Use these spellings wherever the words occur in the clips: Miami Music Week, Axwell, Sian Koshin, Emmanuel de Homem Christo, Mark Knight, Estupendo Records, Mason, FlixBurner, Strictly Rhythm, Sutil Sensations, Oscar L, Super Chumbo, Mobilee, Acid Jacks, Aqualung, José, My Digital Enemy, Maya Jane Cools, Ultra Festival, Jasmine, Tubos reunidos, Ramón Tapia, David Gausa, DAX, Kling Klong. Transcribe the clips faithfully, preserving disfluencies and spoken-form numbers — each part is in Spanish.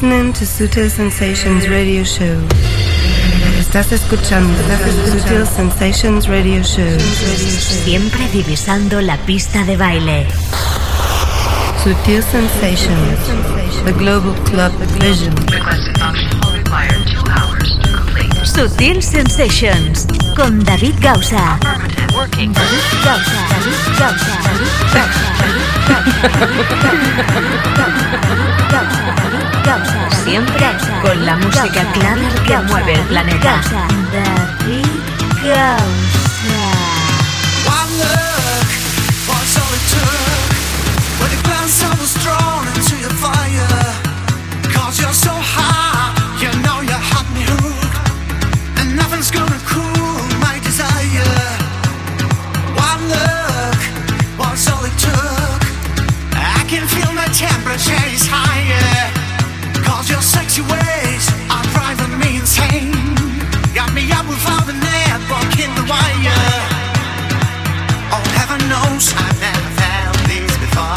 listening to Sutil Sensations Radio Show. Estás escuchando Sutil Sensations Radio Show. Siempre divisando la pista de baile. Sutil Sensations, the global club vision. Sutil Sensations con David Gausa. David Gausa, David Gausa, David Gausa. Siempre con la música clara que mueve el planeta. David Gausa. Temperature is higher, 'cause your sexy ways are driving me insane. Got me up without a net, walking the wire. Oh, heaven knows I've never felt this before.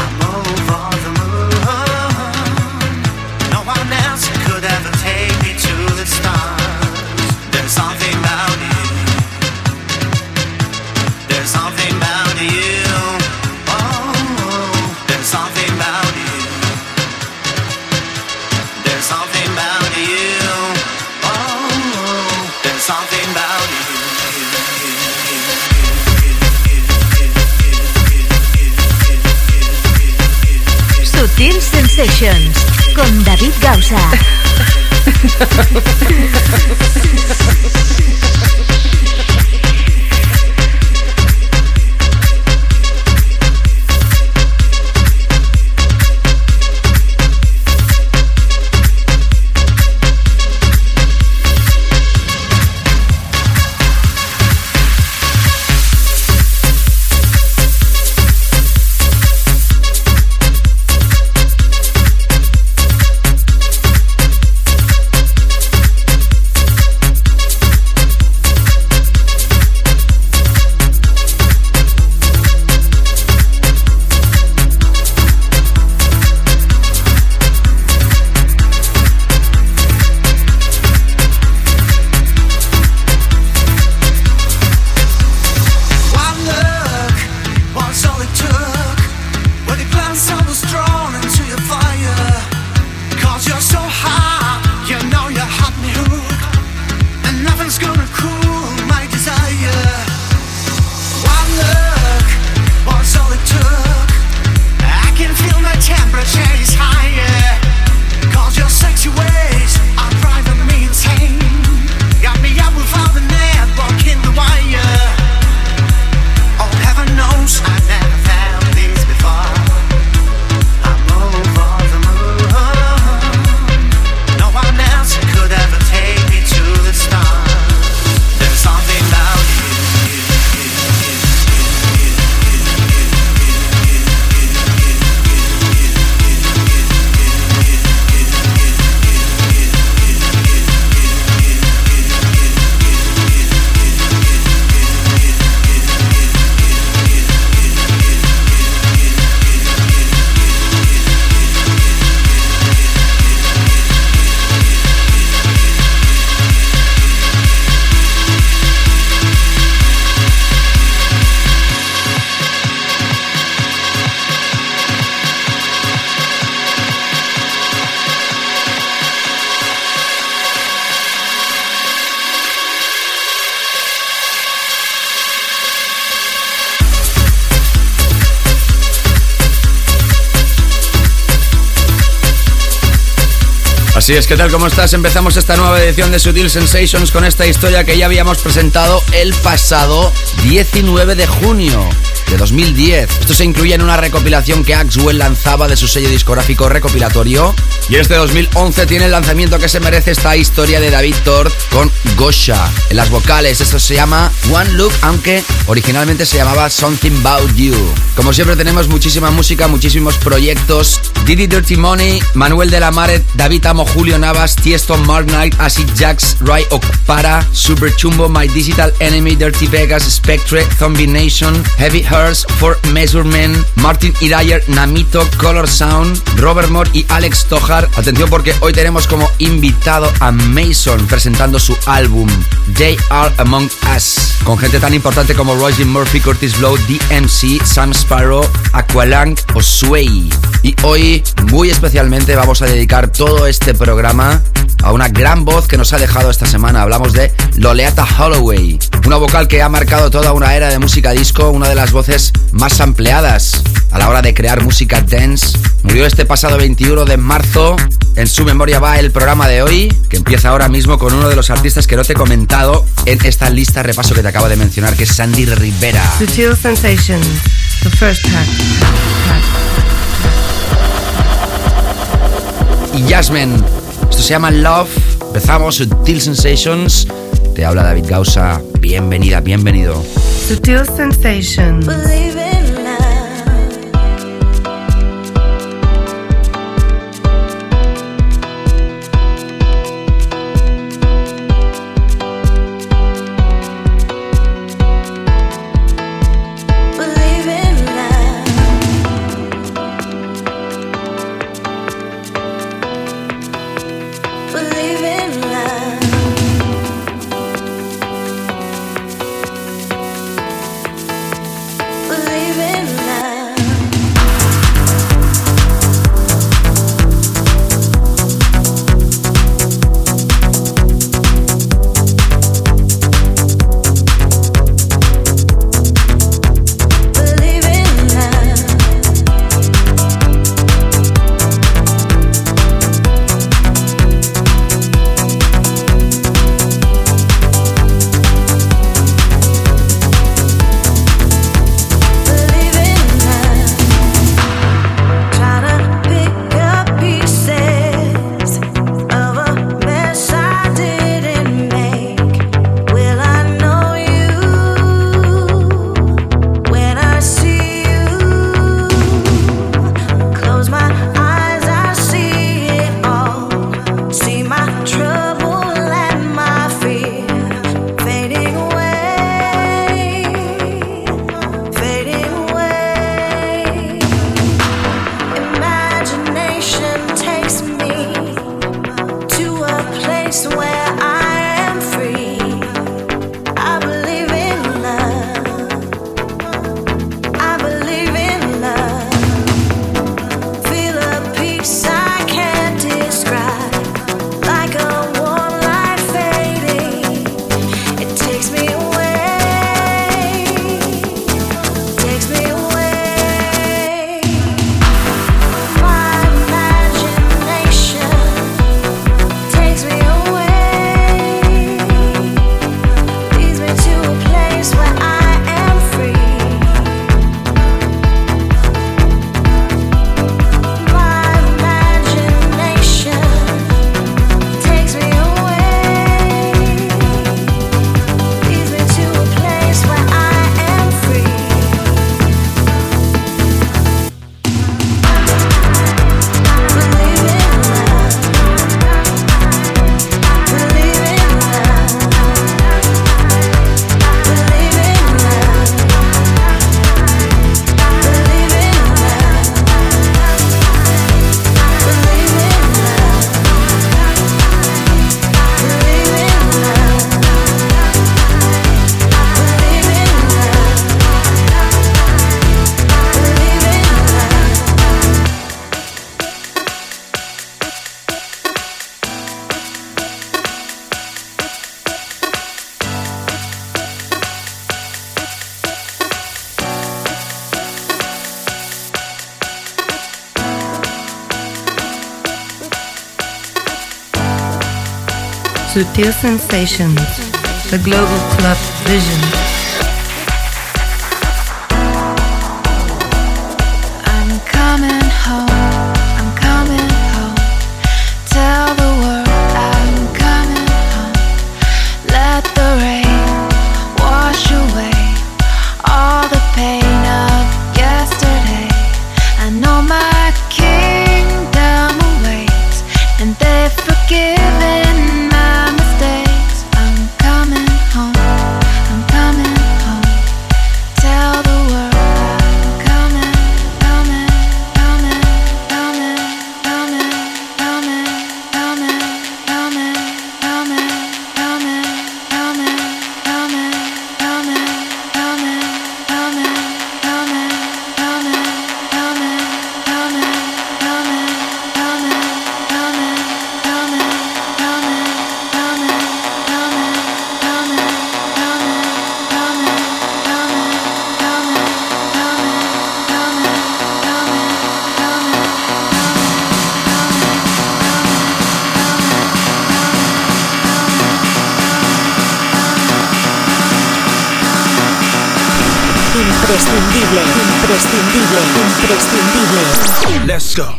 I'm over the moon. No one else could ever take me to the stars. There's something about you. There's something about you. Sutil Sensations con David Gausa. Sí, es que tal como estás, empezamos esta nueva edición de Sutil Sensations con esta historia que ya habíamos presentado el pasado diecinueve de junio de dos mil diez. Esto se incluye en una recopilación que Axwell lanzaba de su sello discográfico recopilatorio. Y este dos mil once tiene el lanzamiento que se merece esta historia de David Tord con Gausa en las vocales. Esto se llama One Look, aunque originalmente se llamaba Something About You. Como siempre tenemos muchísima música, muchísimos proyectos. Diddy Dirty Money, Manuel de la Mare, David Amo, Julio Navas, Tiesto, Mark Knight, Acid Jacks, Rey Okpara, Super Chumbo, My Digital Enemy, Dirty Vegas, Spectre, Zombie Nation, Heavy Heart, Stars for Measurement, Martin Irayer, Namito, Color Sound, Robert Moore y Alex Tojar. Atención porque hoy tenemos como invitado a Mason presentando su álbum They Are Among Us, con gente tan importante como Róisín Murphy, Curtis Blow, D M C, Sam Sparro, Aqualung o Sway. Y hoy muy especialmente vamos a dedicar todo este programa a una gran voz que nos ha dejado esta semana. Hablamos de Loleatta Holloway, una vocal que ha marcado toda una era de música disco, una de las voces más ampliadas a la hora de crear música dance. Murió este pasado veintiuno de marzo. En su memoria va el programa de hoy, que empieza ahora mismo con uno de los artistas que no te he comentado en esta lista repaso que te acabo de mencionar, que es Sandy Rivera. Sutil Sensations, the first track. Y Jasmine, esto se llama Love. Empezamos Sutil Sensations. Te habla David Gausa. Bienvenida, bienvenido. Sutil Sensations. Sutil Sensations, the Global Club Vision. Forgiven my mistakes, I'm coming home, I'm coming Imprescindible, imprescindible, imprescindible. Let's go.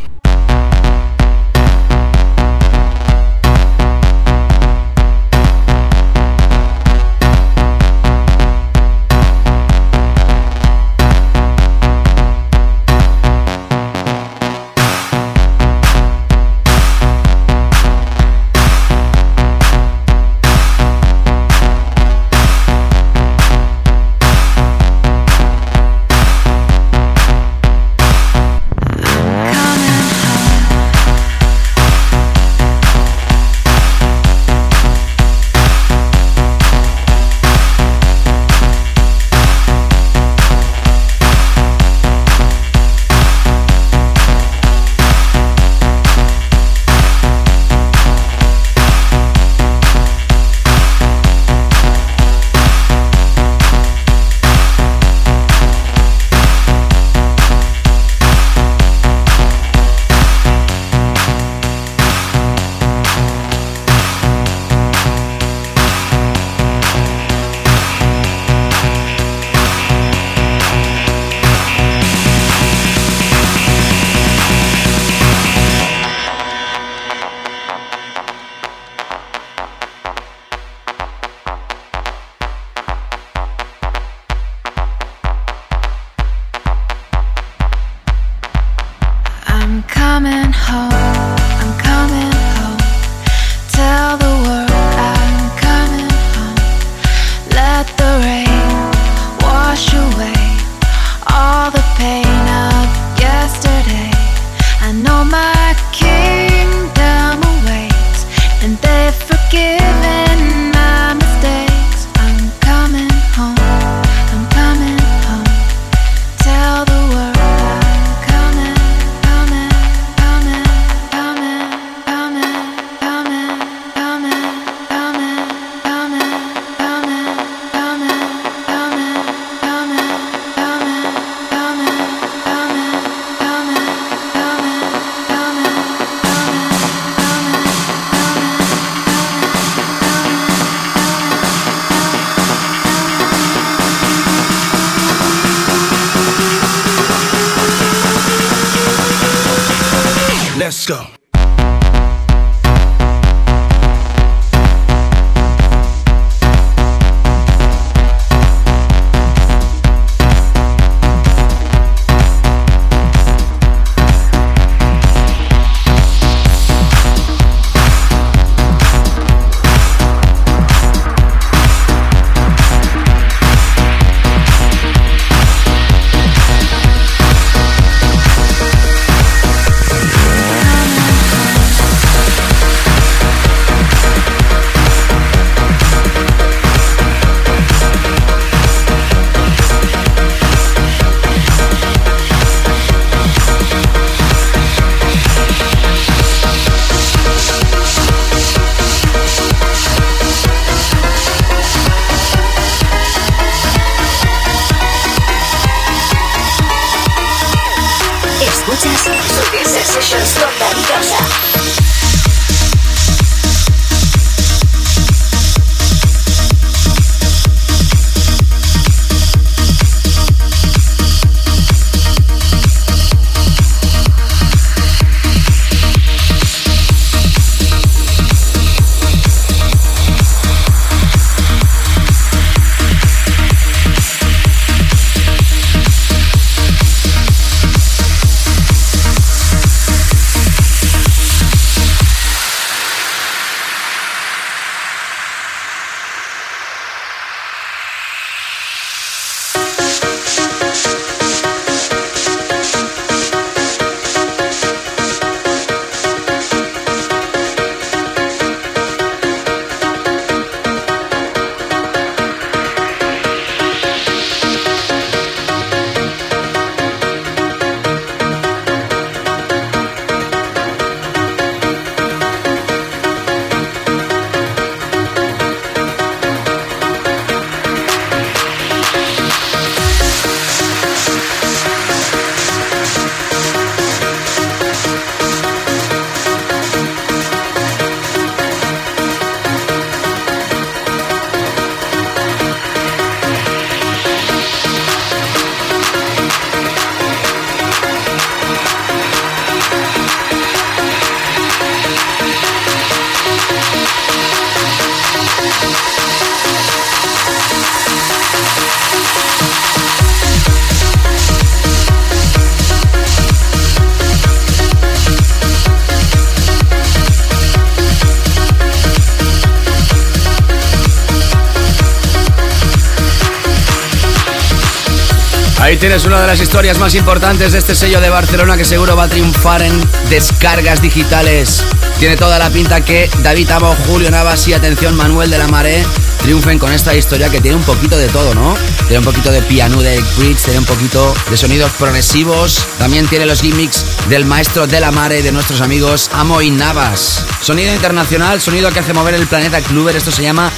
Ahí tienes una de las historias más importantes de este sello de Barcelona que seguro va a triunfar en descargas digitales. Tiene toda la pinta que David Amo, Julio Navas y, atención, Manuel de la Mare triunfen con esta historia que tiene un poquito de todo, ¿no? Tiene un poquito de piano de bridge, tiene un poquito de sonidos progresivos, también tiene los gimmicks del maestro de la Mare y de nuestros amigos Amo y Navas. Sonido internacional, sonido que hace mover el planeta Clubber. Esto se llama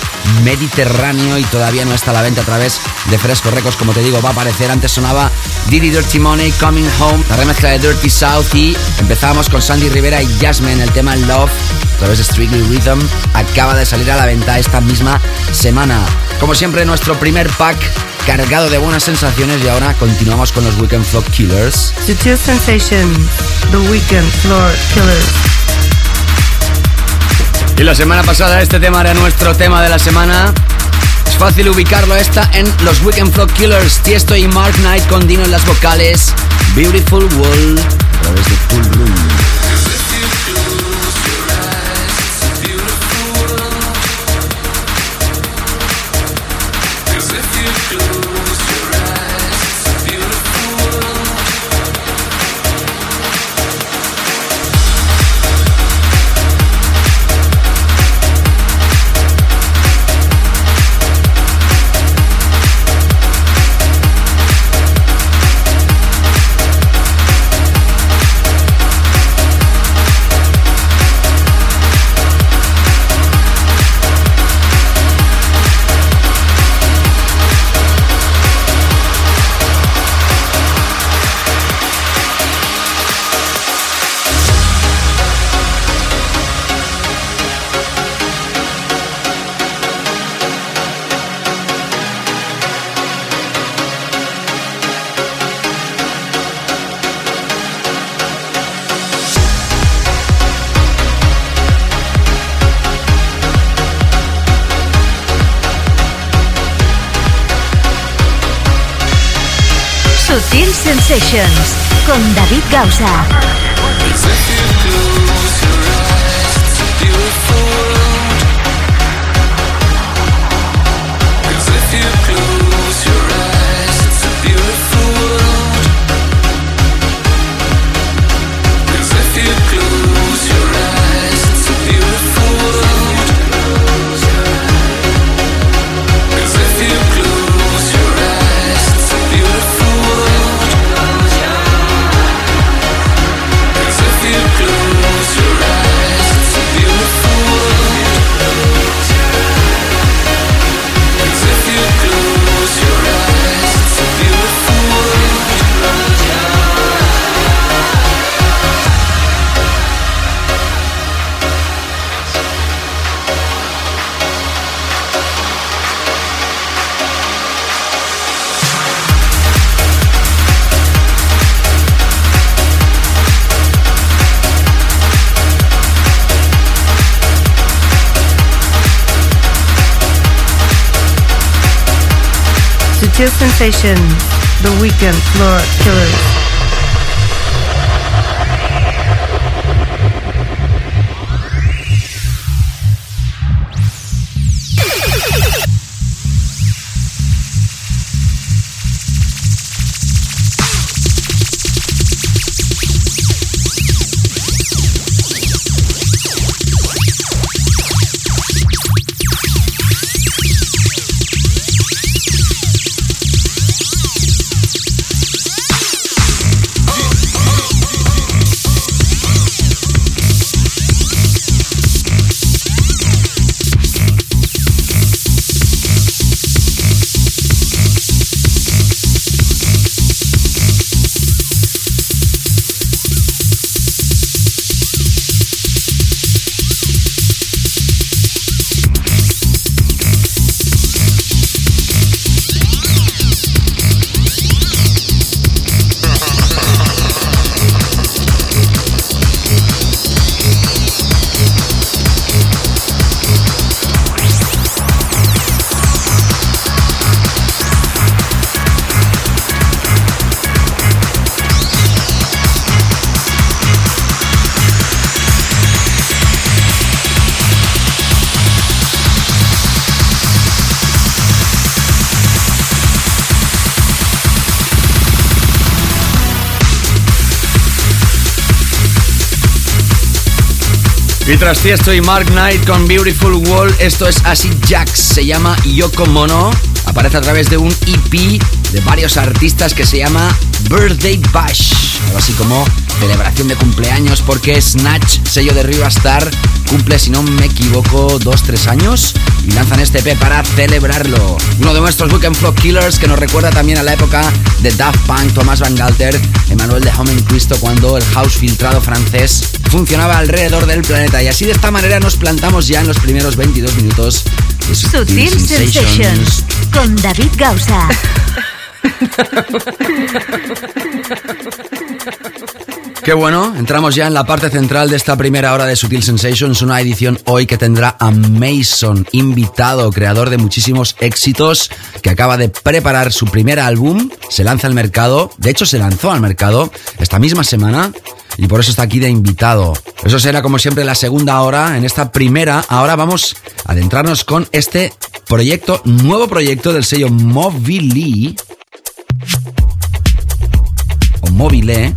Mediterráneo y todavía no está a la venta a través de Fresco Records. Como te digo, va a aparecer. Antes sonaba Diddy Dirty Money, Coming Home, la remezcla de Dirty South, y empezábamos con Sandy Rivera y Jasmine, el tema Love, a través de Strictly Rhythm. Acaba de salir a la venta esta misma semana. Como siempre, nuestro primer pack cargado de buenas sensaciones, y ahora continuamos con los Weekend Floor Killers. Sutil Sensations, The Weekend Floor Killers. Y la semana pasada este tema era nuestro tema de la semana. Es fácil ubicarlo, está en los Weekend Floor Killers. Tiesto y Mark Knight con Dino en las vocales. Beautiful World, a través de Full Room. Sutil Sensations con David Gausa. Sutil Sensations, The Weekend Floor Killers. Y tras Tiesto y Mark Knight con Beautiful World, esto es Acid Jacks, se llama Yoko Mono. Aparece a través de un E P de varios artistas que se llama Birthday Bash, algo así como celebración de cumpleaños, porque Snatch, sello de Rivastar, cumple, si no me equivoco, dos tres años y lanzan este E P para celebrarlo. Uno de nuestros Weekend Flow Killers que nos recuerda también a la época de Daft Punk, Thomas Van Galter, Emmanuel de Homem Christo, cuando el house filtrado francés funcionaba alrededor del planeta. Y así de esta manera nos plantamos ya en los primeros veintidós minutos de Sutil Sensations. Sensations con David Gausa. Qué bueno, entramos ya en la parte central de esta primera hora de Sutil Sensations, una edición hoy que tendrá a Mason, invitado, creador de muchísimos éxitos, que acaba de preparar su primer álbum, se lanza al mercado, de hecho se lanzó al mercado esta misma semana y por eso está aquí de invitado. Eso será como siempre la segunda hora. En esta primera, ahora vamos a adentrarnos con este proyecto, nuevo proyecto del sello Mobilee, o Mobilee,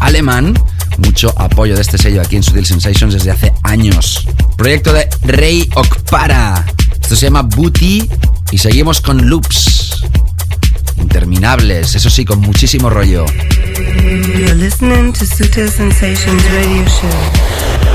alemán, mucho apoyo de este sello aquí en Sutil Sensations desde hace años. Proyecto de Rey Okpara. Esto se llama Booty y seguimos con loops interminables, eso sí, con muchísimo rollo. You're listening to Sutil Sensations Radio Show.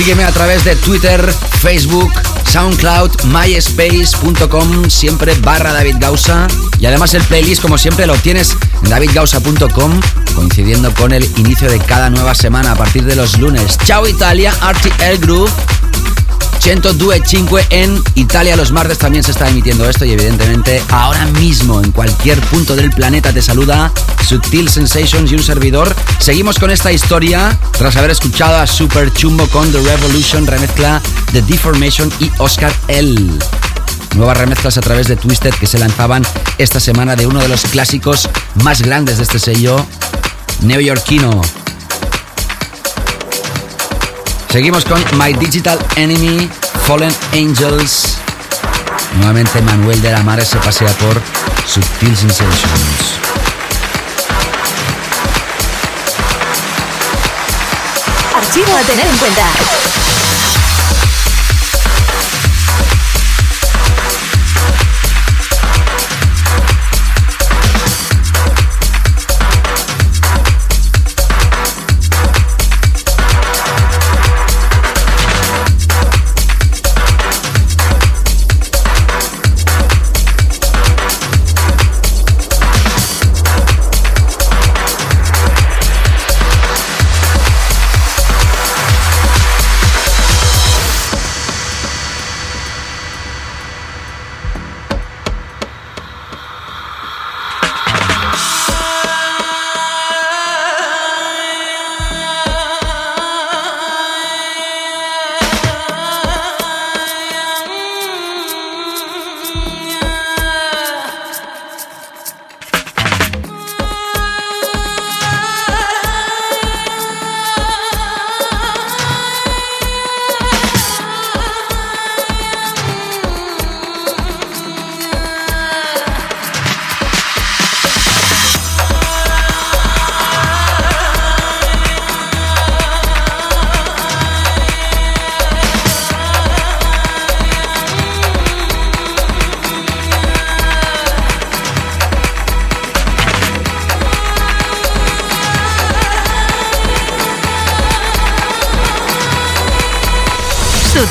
Sígueme a través de Twitter, Facebook, SoundCloud, myspace punto com, siempre barra David Gausa. Y además el playlist, como siempre, lo tienes en david gausa punto com, coincidiendo con el inicio de cada nueva semana a partir de los lunes. Ciao Italia, R T L Group, ciento due cinque en Italia. Los martes también se está emitiendo esto y evidentemente ahora mismo en cualquier punto del planeta te saluda Sutil Sensations y un servidor. Seguimos con esta historia tras haber escuchado a Super Chumbo con The Revolution, remezcla de Deformation y Oscar L. Nuevas remezclas a través de Twisted que se lanzaban esta semana de uno de los clásicos más grandes de este sello neoyorquino. Seguimos con My Digital Enemy, Fallen Angels. Nuevamente Manuel de la Mare se pasea por Sutil Sensations. Archivo a tener en cuenta.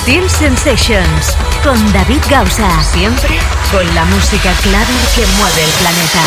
Sutil Sensations con David Gausa, siempre con la música clave que mueve el planeta.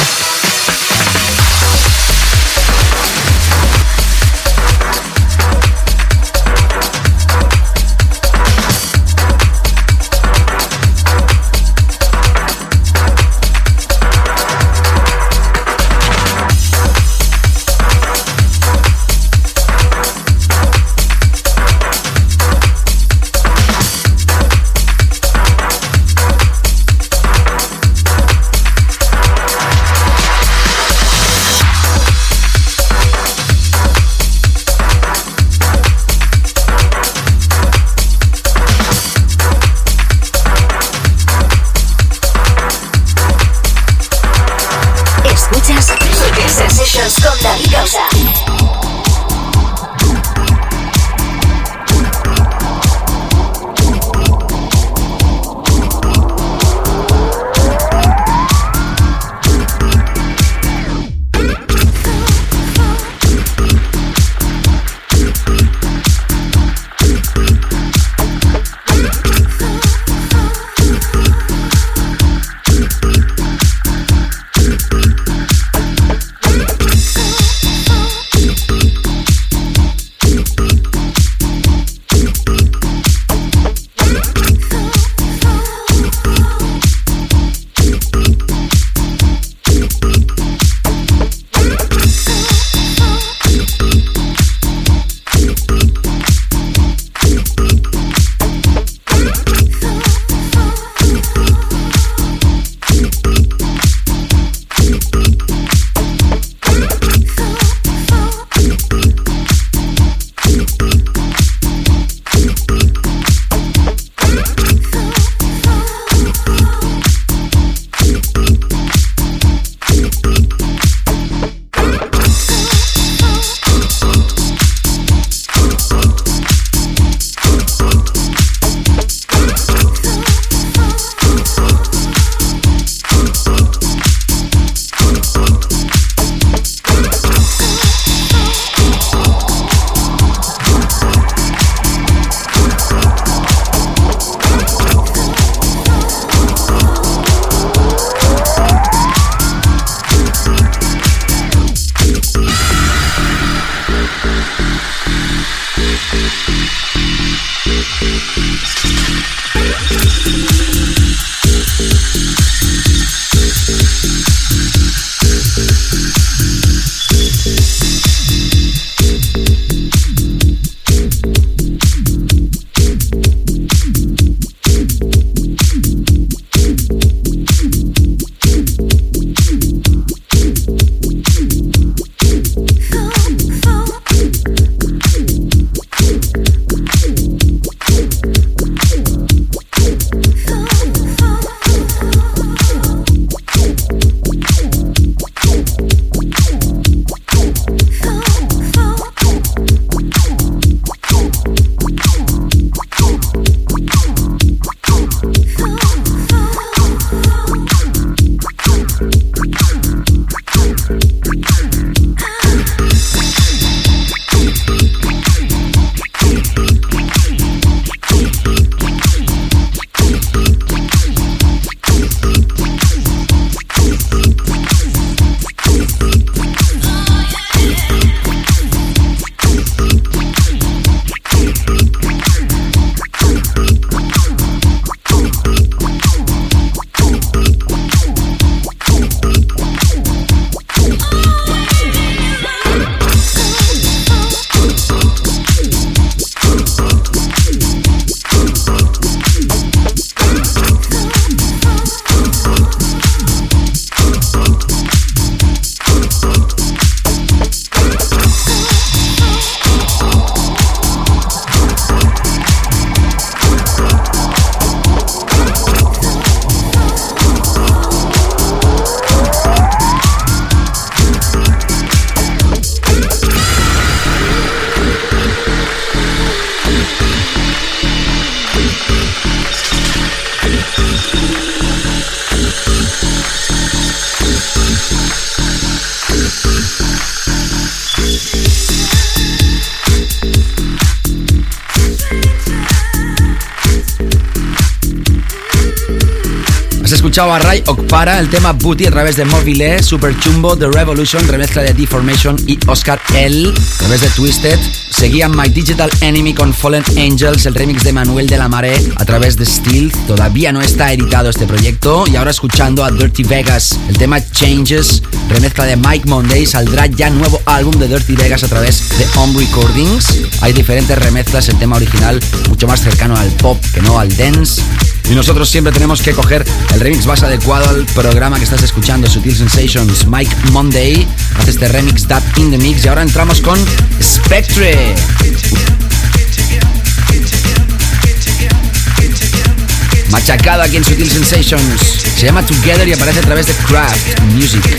Oh, escuchado a Rey Okpara, el tema Booty a través de Mobilee, Super Chumbo, The Revolution, remezcla de Deformation y Oscar L. A través de Twisted, seguían My Digital Enemy con Fallen Angels, el remix de Manuel de la Mare a través de Stealth. Todavía no está editado este proyecto y ahora escuchando a Dirty Vegas, el tema Changes, remezcla de Mike Monday, saldrá ya nuevo álbum de Dirty Vegas a través de Home Recordings. Hay diferentes remezclas, el tema original mucho más cercano al pop que no al dance. Y nosotros siempre tenemos que coger el remix más adecuado al programa que estás escuchando. Sutil Sensations, Mike Monday hace este remix That in the Mix. Y ahora entramos con Spectre. Machacado aquí en Sutil Sensations. Se llama Together y aparece a través de Craft Music.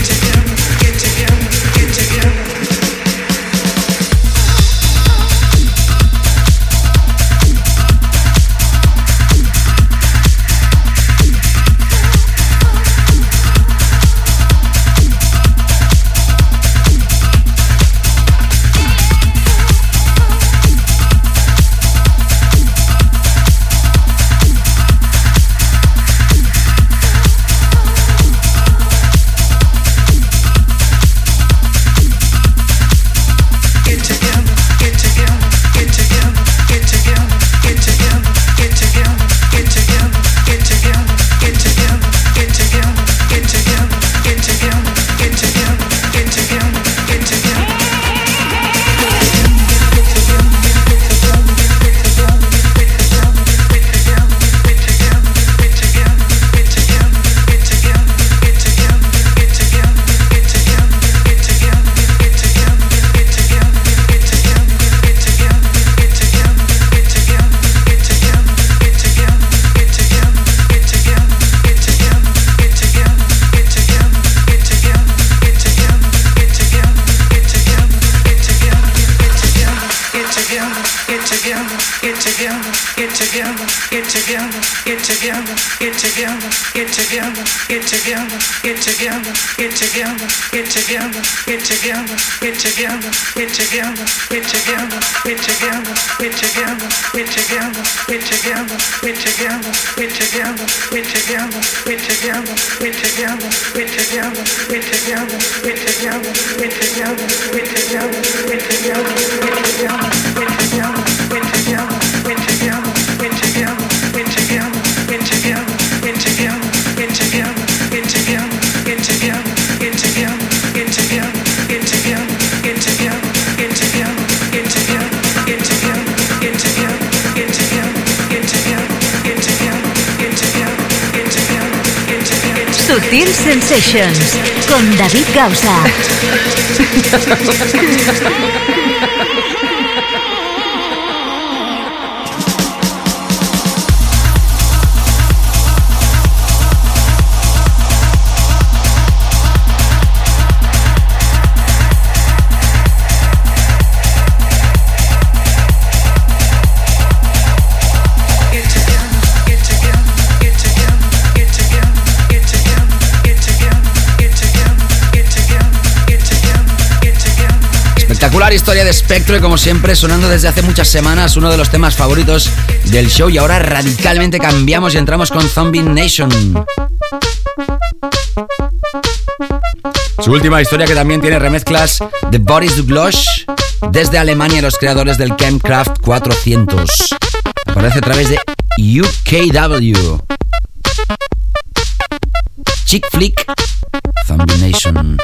Sutil Sensations con David Gausa. Espectacular historia de Spectre, como siempre, sonando desde hace muchas semanas, uno de los temas favoritos del show. Y ahora radicalmente cambiamos y entramos con Zombie Nation. Su última historia, que también tiene remezclas de Boris Duglosh, desde Alemania, los creadores del Campcraft cuatrocientos. Aparece a través de U K W. Chick Flick, Zombie Nation.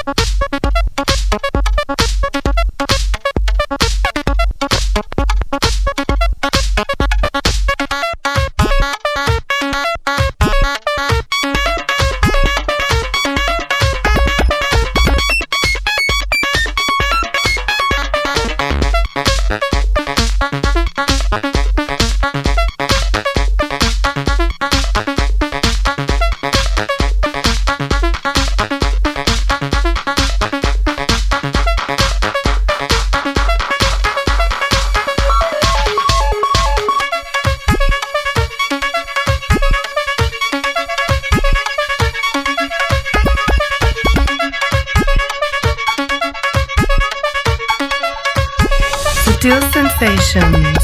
Sensations.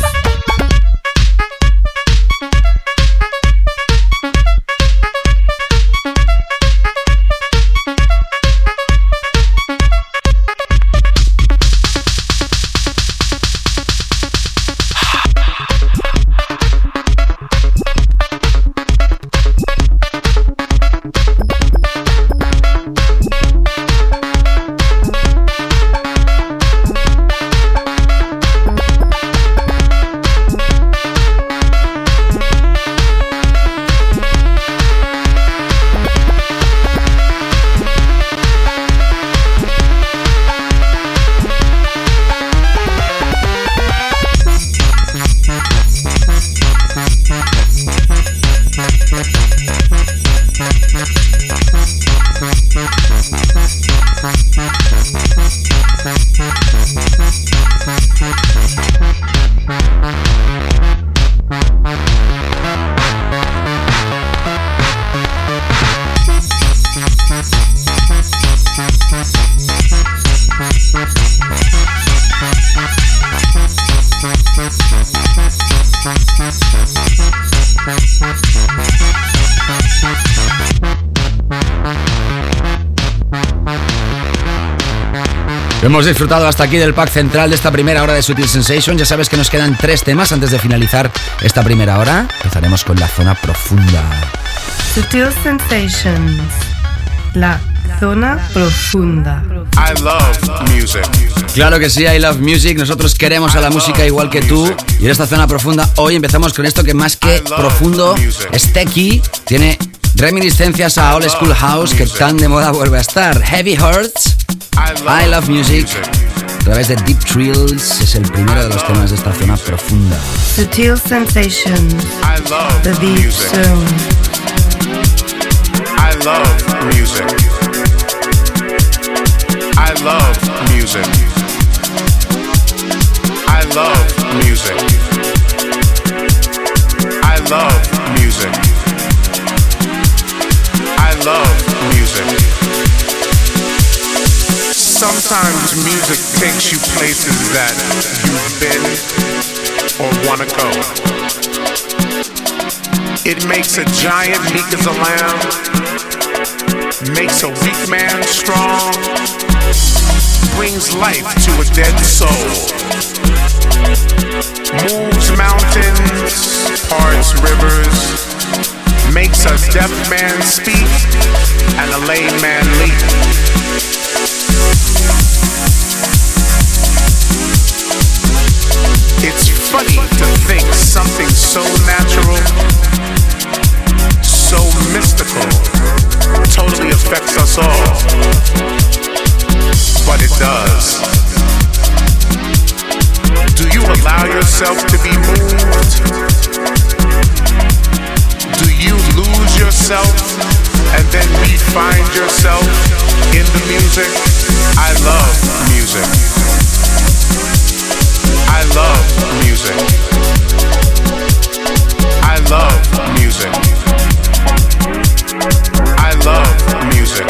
Hemos disfrutado hasta aquí del pack central de esta primera hora de Sutil Sensation. Ya sabes que nos quedan tres temas antes de finalizar esta primera hora. Empezaremos con la zona profunda. Sutil Sensations, la zona profunda. I love music. Claro que sí, I love music. Nosotros queremos a la música igual que tú. Y en esta zona profunda hoy empezamos con esto que más que profundo es techie. Tiene reminiscencias a Old School House, que tan de moda vuelve a estar. Heavy Hearts, I Love Music, a través de Deep Trills, es el primero de los temas de esta zona profunda. Sutil Sensations, the deep sound. I love music. I love music. I love music. I love music. Love music. Sometimes music takes you places that you've been or want to go. It makes a giant meek as a lamb, makes a weak man strong, brings life to a dead soul, moves mountains, parts rivers, makes a deaf man speak and a lame man leap. It's funny to think something so natural, so mystical, totally affects us all. But it does. Do you allow yourself to be moved? Do you lose yourself and then re-find yourself in the music? I love music. I love music. I love music. I love music.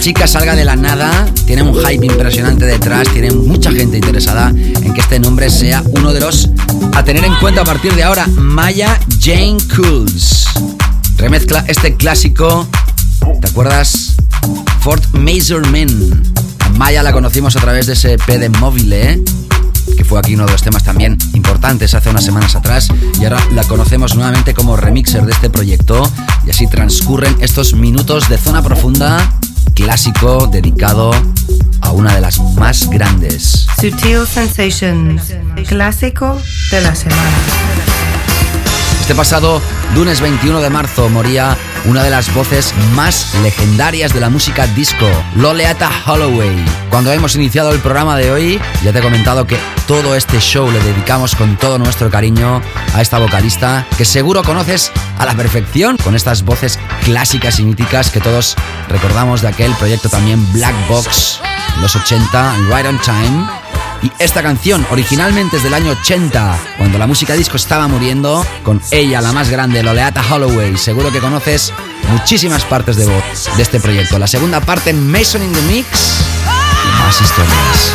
Chica salga de la nada, tiene un hype impresionante detrás, tiene mucha gente interesada en que este nombre sea uno de los a tener en cuenta a partir de ahora. Maya Jane Cools remezcla este clásico, ¿te acuerdas? Fort Measurement. A Maya la conocimos a través de ese E P de Mobilee, ¿eh? Que fue aquí uno de los temas también importantes hace unas semanas atrás, y ahora la conocemos nuevamente como remixer de este proyecto. Y así transcurren estos minutos de zona profunda, clásico dedicado a una de las más grandes. Sutil Sensations, clásico de la semana. Este pasado lunes veintiuno de marzo moría una de las voces más legendarias de la música disco, Loleatta Holloway. Cuando hemos iniciado el programa de hoy, ya te he comentado que todo este show le dedicamos con todo nuestro cariño a esta vocalista que seguro conoces a la perfección, con estas voces clásicas y míticas que todos recordamos de aquel proyecto también Black Box, los ochenta, Right on Time. Y esta canción originalmente es del año ochenta, cuando la música disco estaba muriendo, con ella, la más grande, Loleatta Holloway. Seguro que conoces muchísimas partes de voz de este proyecto. La segunda parte, Mason in the Mix, y más historias.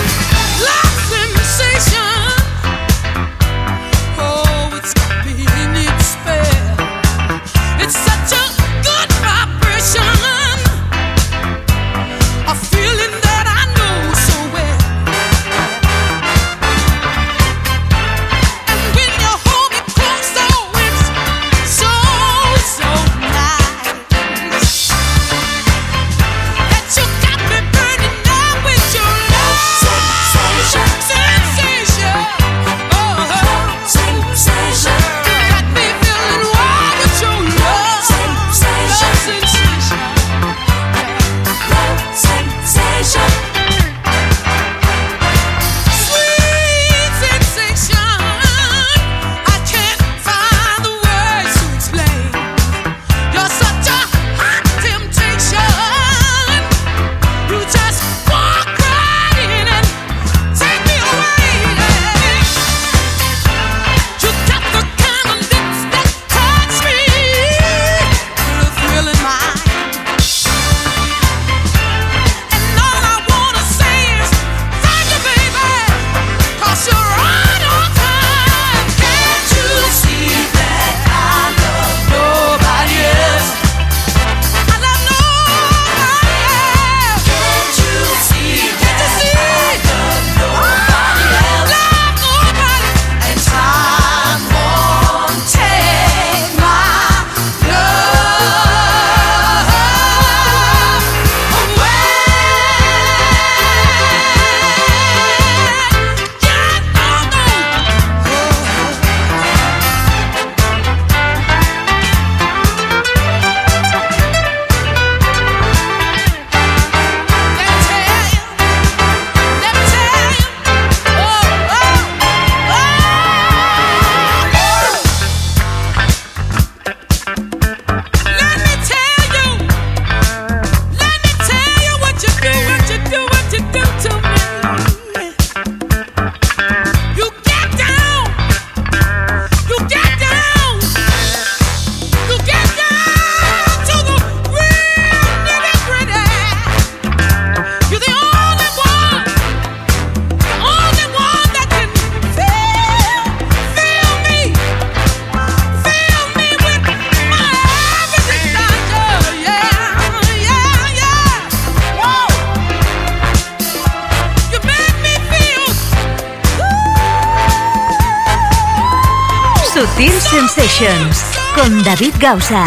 Sutil Sensations con David Gausa.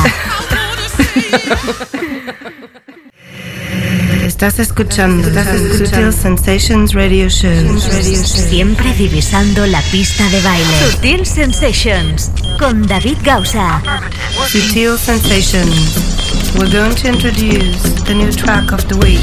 Estás escuchando Sutil Sensations Radio Show. Siempre divisando la pista de baile. Sutil Sensations con David Gausa. Sutil Sensations. We're going to introduce the new track of the week.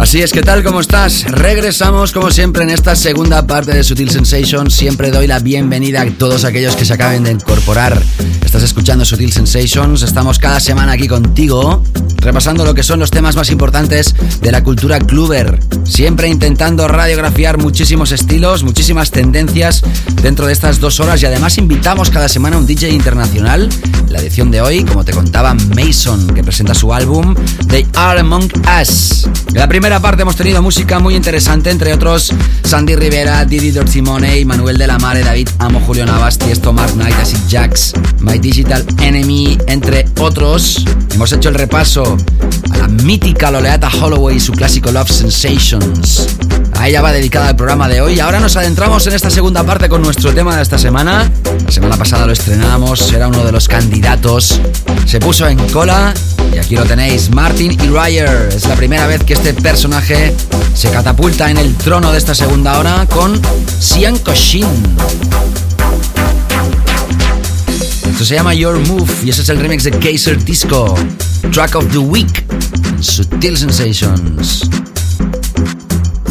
Así es, ¿qué tal? ¿Cómo estás? Regresamos como siempre en esta segunda parte de Sutil Sensations. Siempre doy la bienvenida a todos aquellos que se acaben de incorporar. Estás escuchando Sutil Sensations, estamos cada semana aquí contigo, repasando lo que son los temas más importantes de la cultura clubber. Siempre intentando radiografiar muchísimos estilos, muchísimas tendencias dentro de estas dos horas. Y además invitamos cada semana a un D J internacional. La edición de hoy, como te contaba, Mason, que presenta su álbum They Are Among Us. En la primera parte hemos tenido música muy interesante, entre otros Sandy Rivera, Diddy Dirty Money, Manuel de la Mare, David Amo, Julio Navas, Tiesto, Mark Knight, Acid Jacks, My Digital Enemy, entre otros. Hemos hecho el repaso a la mítica Loleatta Holloway y su clásico Love Sensations. A a ella va dedicada el programa de hoy. Y ahora nos adentramos en esta segunda parte con nuestro tema de esta semana. La semana pasada lo estrenamos, era uno de los candidatos, se puso en cola y aquí lo tenéis, Martin y Ryer. Es la primera vez que este personaje se catapulta en el trono de esta segunda hora con Sian Koshin. Esto se llama Your Move y ese es el remix de Kaiser Disco, Track of the Week, Sutil Sensations.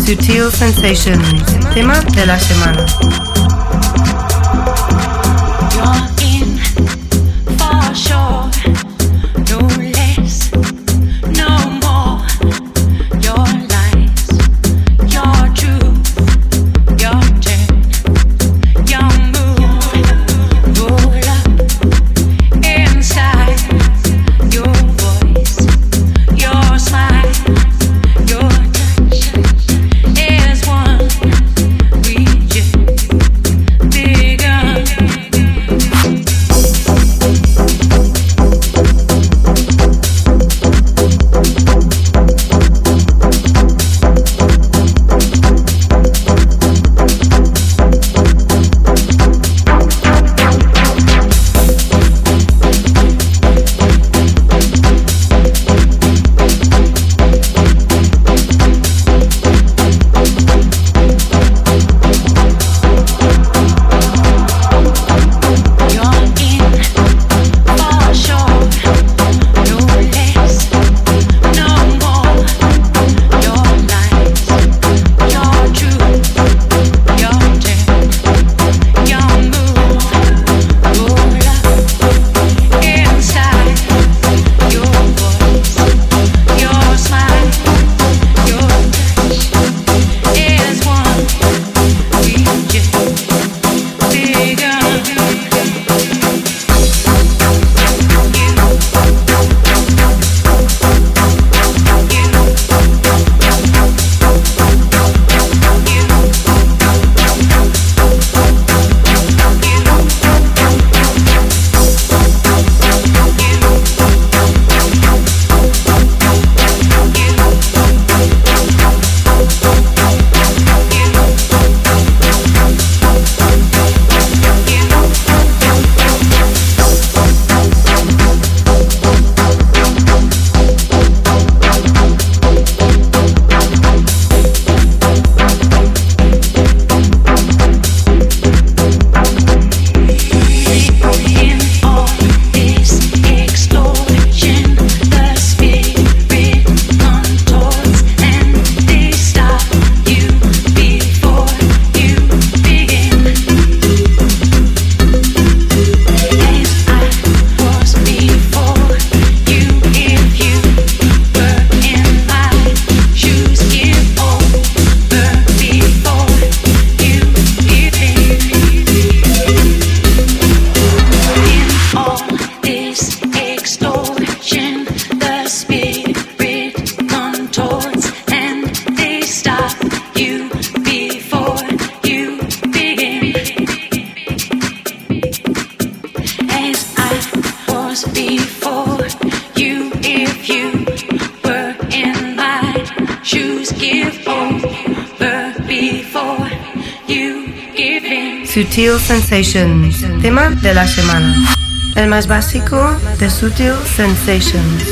Sutil Sensations, tema de la semana. Sutil Sensations, tema de la semana. El más básico de Sutil Sensations.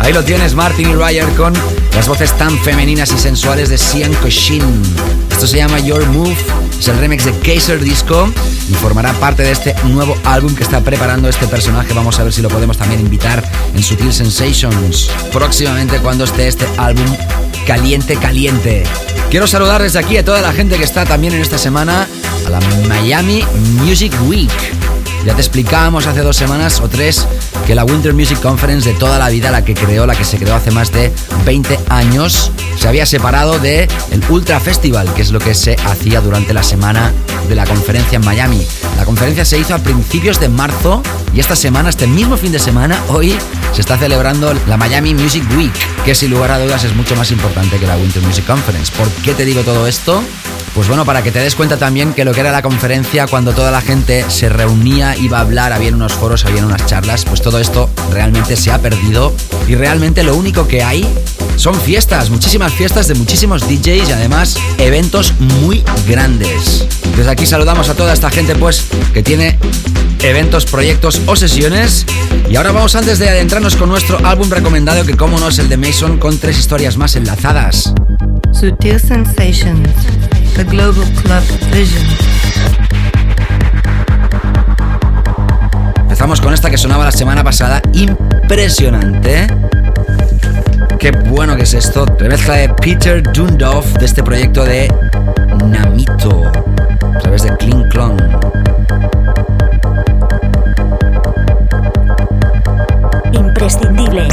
Ahí lo tienes, Martin y Ryer con las voces tan femeninas y sensuales de Sian Koshin. Esto se llama Your Move, es el remix de Kaiser Disco y formará parte de este nuevo álbum que está preparando este personaje. Vamos a ver si lo podemos también invitar en Sutil Sensations próximamente cuando esté este álbum caliente, caliente. Quiero saludar desde aquí a toda la gente que está también en esta semana a la Miami Music Week. Ya te explicábamos hace dos semanas o tres que la Winter Music Conference de toda la vida, la que creó, la que se creó hace más de veinte años, se había separado del Ultra Festival, que es lo que se hacía durante la semana de la conferencia en Miami. La conferencia se hizo a principios de marzo y esta semana, este mismo fin de semana, hoy se está celebrando la Miami Music Week, que sin lugar a dudas es mucho más importante que la Winter Music Conference. ¿Por qué te digo todo esto? Pues bueno, para que te des cuenta también que lo que era la conferencia, cuando toda la gente se reunía persona iba a hablar, había unos foros, había unas charlas, pues todo esto realmente se ha perdido y realmente lo único que hay son fiestas, muchísimas fiestas de muchísimos D Js y además eventos muy grandes. Desde aquí saludamos a toda esta gente pues que tiene eventos, proyectos o sesiones. Y ahora vamos, antes de adentrarnos con nuestro álbum recomendado, que como no es el de Mason, con tres historias más enlazadas. Sutil Sensations, The Global Club Vision. Empezamos con esta que sonaba la semana pasada, impresionante. Qué bueno que es esto, remezcla de Peter Dundoff de este proyecto de Namito, a través de Kling Klong. Imprescindible.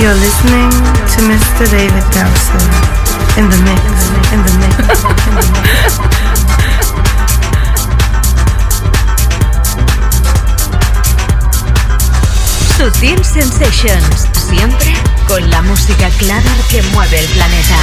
You're listening to Mister David Gausa in the mix, in the mix, in the mix. Sutil Sensations, siempre con la música clara que mueve el planeta.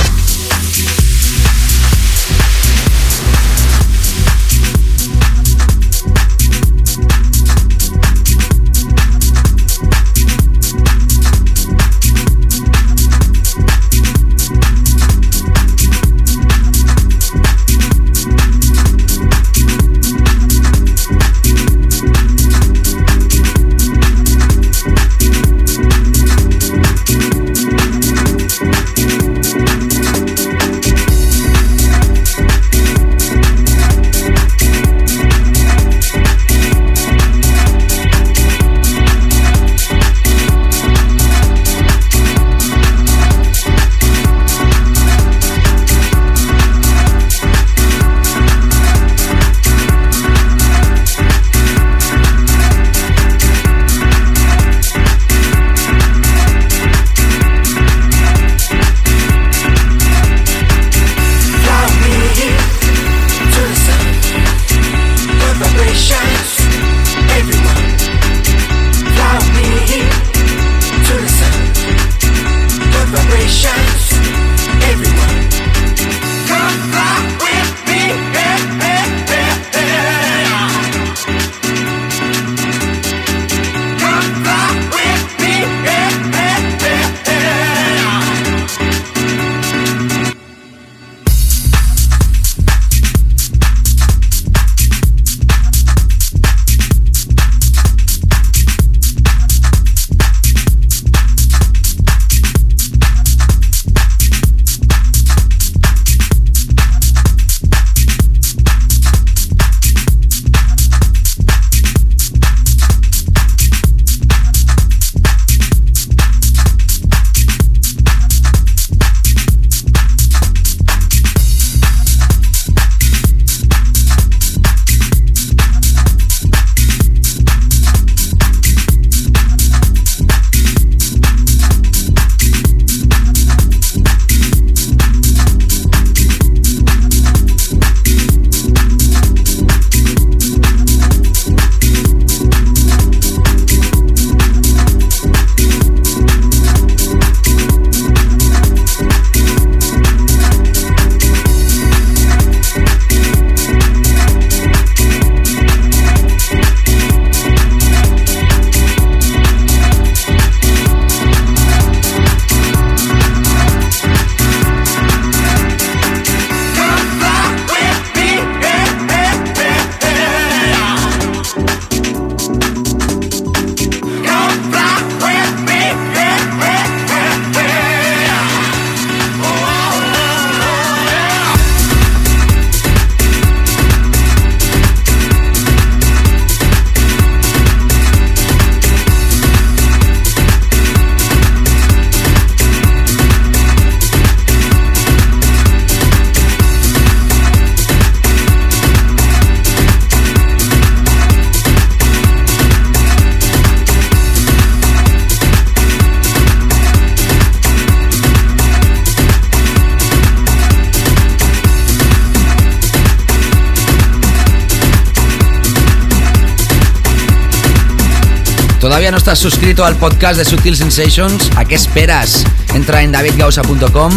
¿Todavía no estás suscrito al podcast de Sutil Sensations? ¿A qué esperas? Entra en david gausa punto com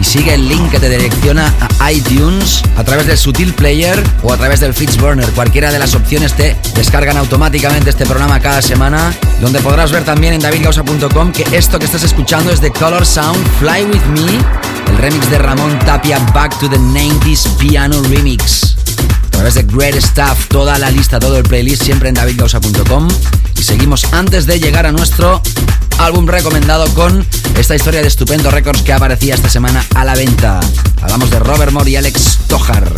y sigue el link que te direcciona a iTunes a través del Sutil Player o a través del FlixBurner. Cualquiera de las opciones te descargan automáticamente este programa cada semana, donde podrás ver también en david gausa punto com que esto que estás escuchando es de Color Sound, Fly With Me, el remix de Ramón Tapia, Back to the noventas Piano Remix. A través de Great Stuff, toda la lista, todo el playlist, siempre en david gausa punto com. Y seguimos antes de llegar a nuestro álbum recomendado con esta historia de Estupendo Records que aparecía esta semana a la venta. Hablamos de Robert Moore y Alex Tojar.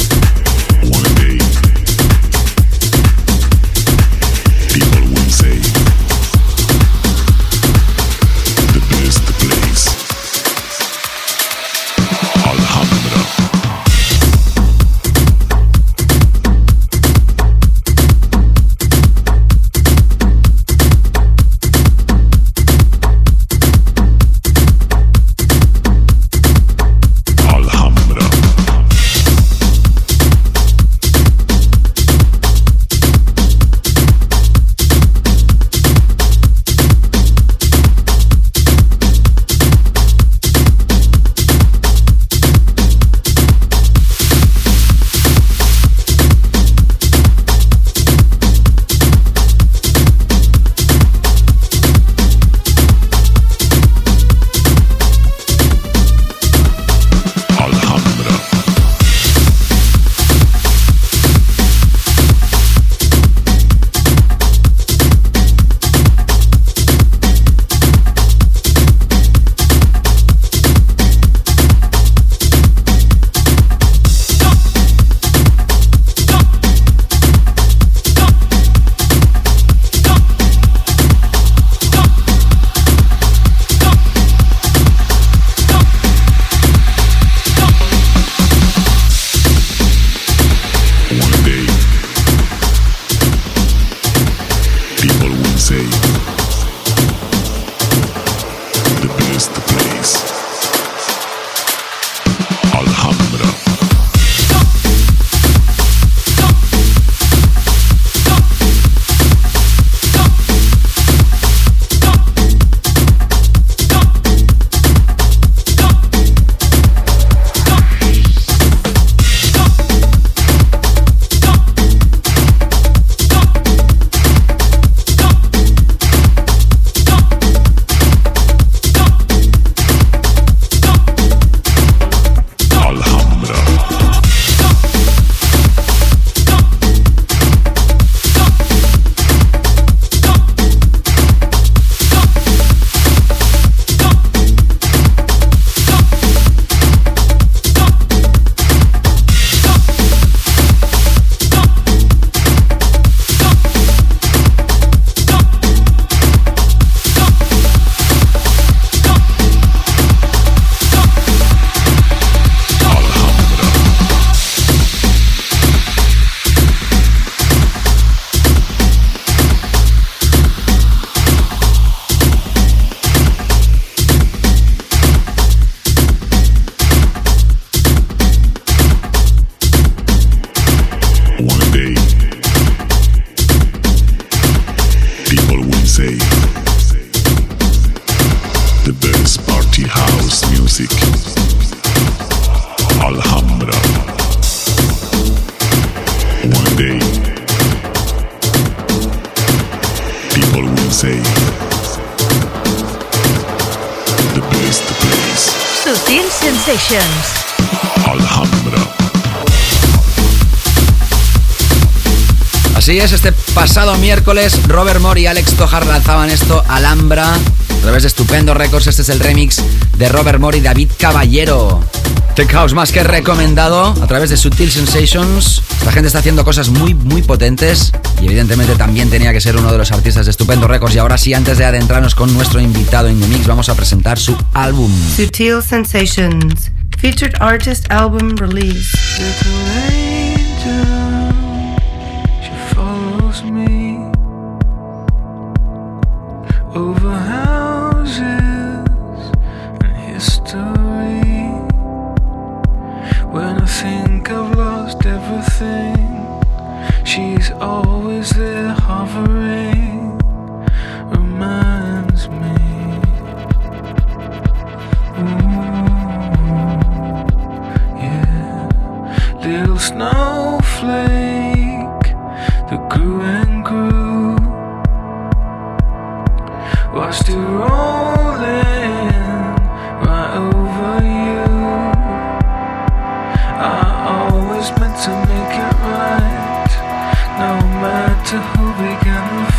People will say the best place. Así es, este pasado miércoles Robert Moore y Alex Tojar lanzaban esto, Alhambra, a través de Estupendo Records. Este es el remix de Robert Moore y David Caballero. Tech House más que recomendado a través de Sutil Sensations. La gente está haciendo cosas muy, muy potentes y evidentemente también tenía que ser uno de los artistas de Estupendo Records. Y ahora sí, antes de adentrarnos con nuestro invitado en The Mix, vamos a presentar su álbum. Sutil Sensations, Featured Artist Album Release. She's always there hovering, reminds me. Ooh, yeah. Little snowflake that grew and grew, watched it rolling right over you. I always meant to make it right, no matter who began the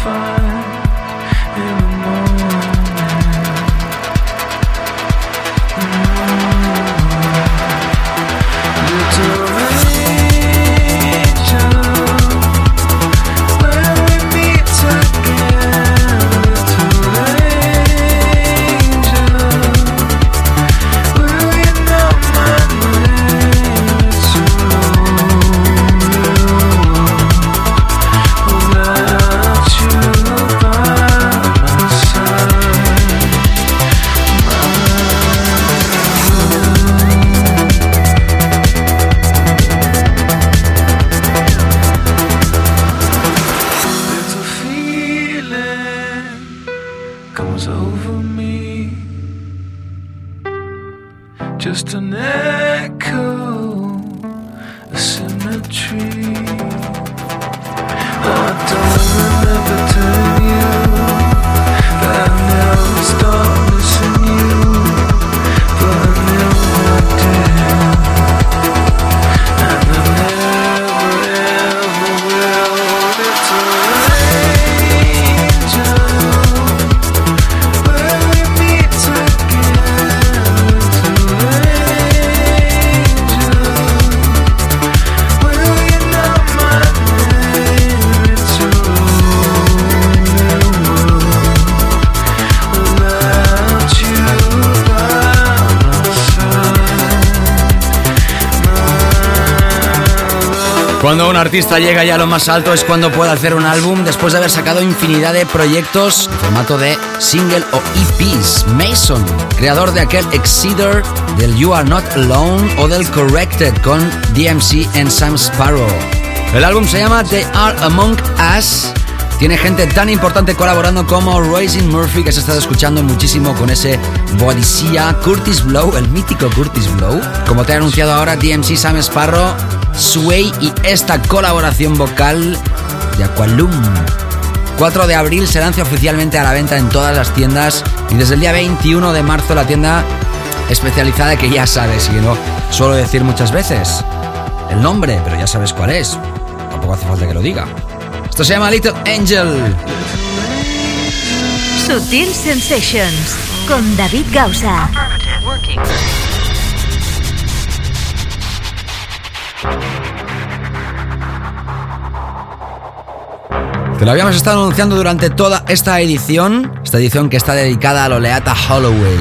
Cuando un artista llega ya a lo más alto es cuando puede hacer un álbum después de haber sacado infinidad de proyectos en formato de single o E Pes. Mason, creador de aquel Exceder, del You Are Not Alone o del Corrected con D M C and Sam Sparro. El álbum se llama They Are Among Us. Tiene gente tan importante colaborando como Róisín Murphy, que se ha estado escuchando muchísimo con ese Bodicea, Curtis Blow, el mítico Curtis Blow, como te he anunciado ahora, D M C, Sam Sparro, Sway y esta colaboración vocal de Aqualum. cuatro de abril se lanza oficialmente a la venta en todas las tiendas y desde el día veintiuno de marzo la tienda especializada, que ya sabes, y no suelo decir muchas veces el nombre, pero ya sabes cuál es, tampoco hace falta que lo diga. Esto se llama Little Angel. Sutil Sensations con David Gausa. Te lo habíamos estado anunciando durante toda esta edición, esta edición que está dedicada a Loleatta Holloway,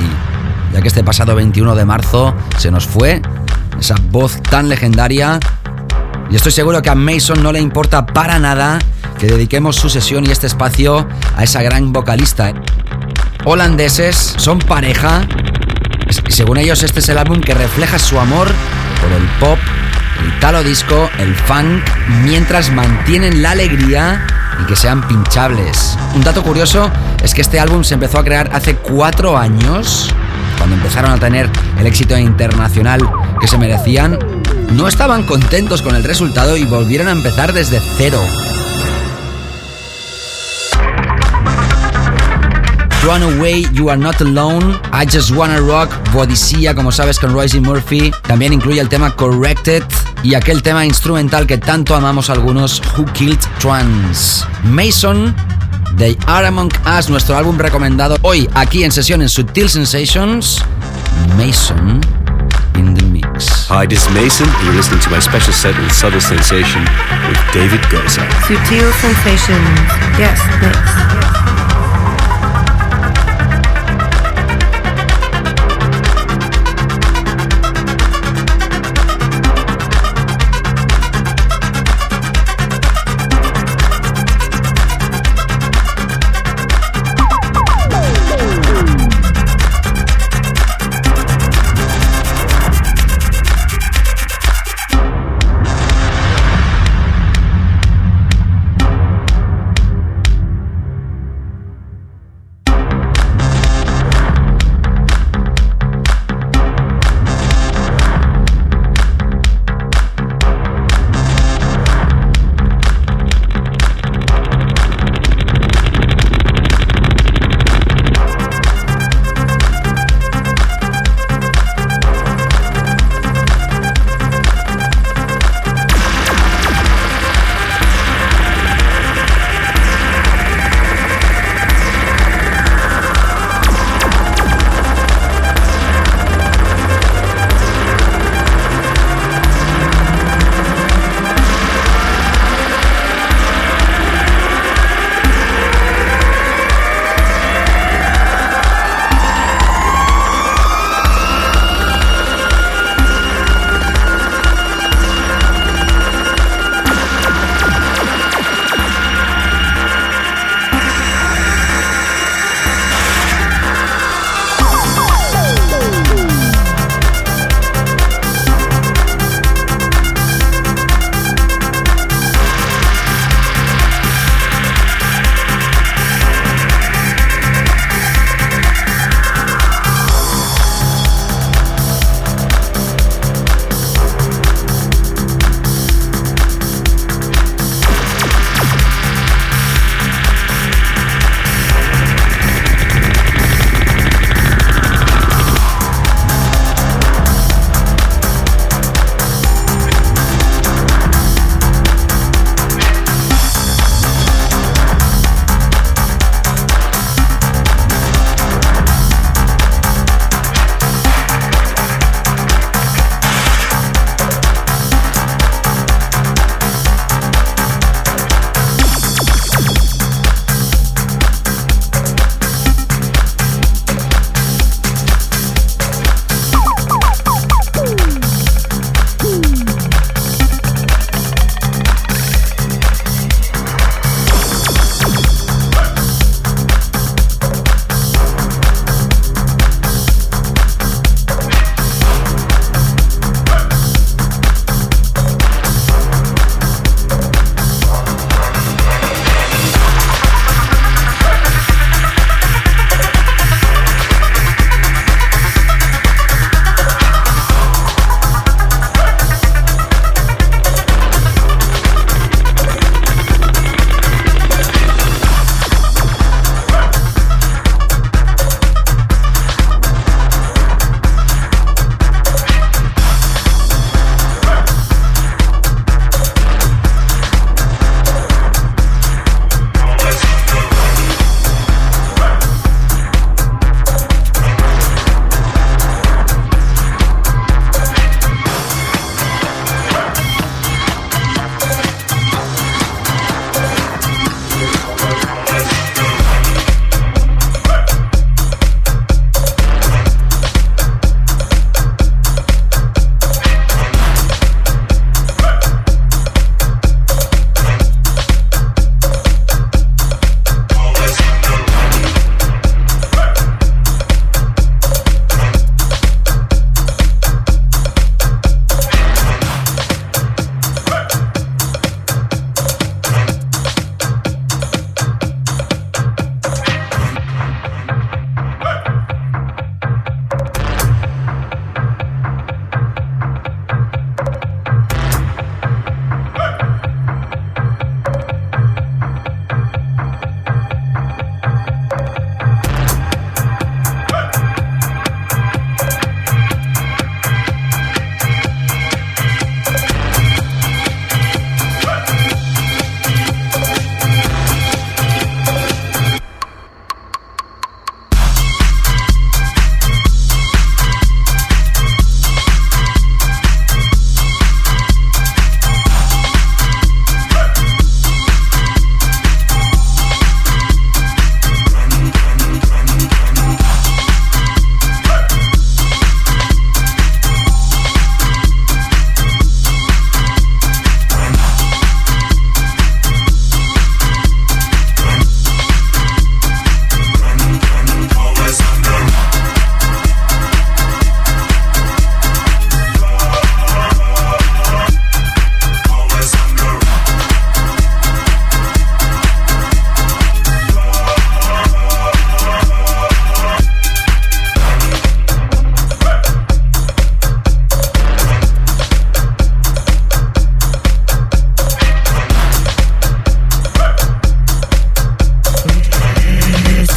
ya que este pasado veintiuno de marzo se nos fue esa voz tan legendaria, y estoy seguro que a Mason no le importa para nada que dediquemos su sesión y este espacio a esa gran vocalista. Holandeses, son pareja, y según ellos este es el álbum que refleja su amor por el pop, el italo disco, el funk, mientras mantienen la alegría y que sean pinchables. Un dato curioso es que este álbum se empezó a crear hace cuatro años, cuando empezaron a tener el éxito internacional que se merecían. No estaban contentos con el resultado y volvieron a empezar desde cero. Run Away, You Are Not Alone, I Just Wanna Rock, Bodicea, como sabes, con Róisín Murphy. También incluye el tema Corrected y aquel tema instrumental que tanto amamos algunos, Who Killed Trans. Mason, They Are Among Us, nuestro álbum recomendado hoy aquí en sesión en Sutil Sensations. Mason in the mix. Hi, this is Mason. You're listening to my special set with Sutil Sensation with David Gausa. Sutil Sensation. Yes, yes.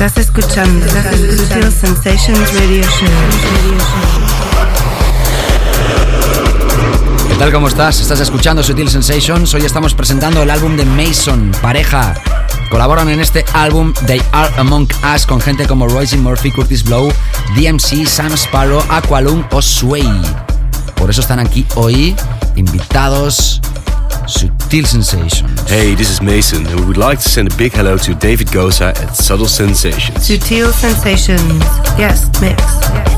Estás escuchando Sutil Sensations Radio Show. ¿Qué tal? ¿Cómo estás? Estás escuchando Sutil Sensations. Hoy estamos presentando el álbum de Mason, Pareja. Colaboran en este álbum They Are Among Us con gente como Róisín Murphy, Curtis Blow, D M C, Sam Sparro, Aqualung o Sway. Por eso están aquí hoy, invitados... Sutil Sensations. Hey, this is Mason, and we would like to send a big hello to David Gausa at Sutil Sensations. Sutil Sensations, yes, mix. Yes.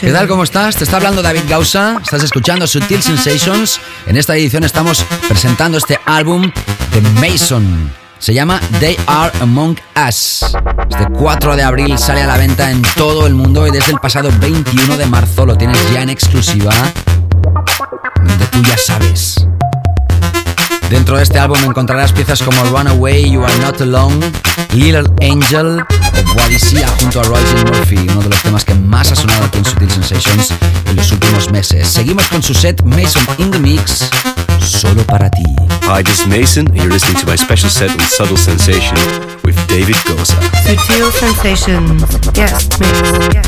¿Qué tal? ¿Cómo estás? Te está hablando David Gausa. Estás escuchando Sutil Sensations. En esta edición estamos presentando este álbum de Mason. Se llama They Are Among Us. Este cuatro de abril sale a la venta en todo el mundo y desde el pasado veintiuno de marzo lo tienes ya en exclusiva, donde tú ya sabes. Dentro de este álbum encontrarás piezas como Runaway, You Are Not Alone, Little Angel o Boadicea junto a Róisín Murphy, uno de los temas que más ha sonado aquí en Sutil Sensations en los últimos meses. Seguimos con su set Mason in the Mix, solo para ti. Hi, this is Mason and you're listening to my special set with Sutil Sensations with David Gausa. Sutil Sensations, yes, mix, yes.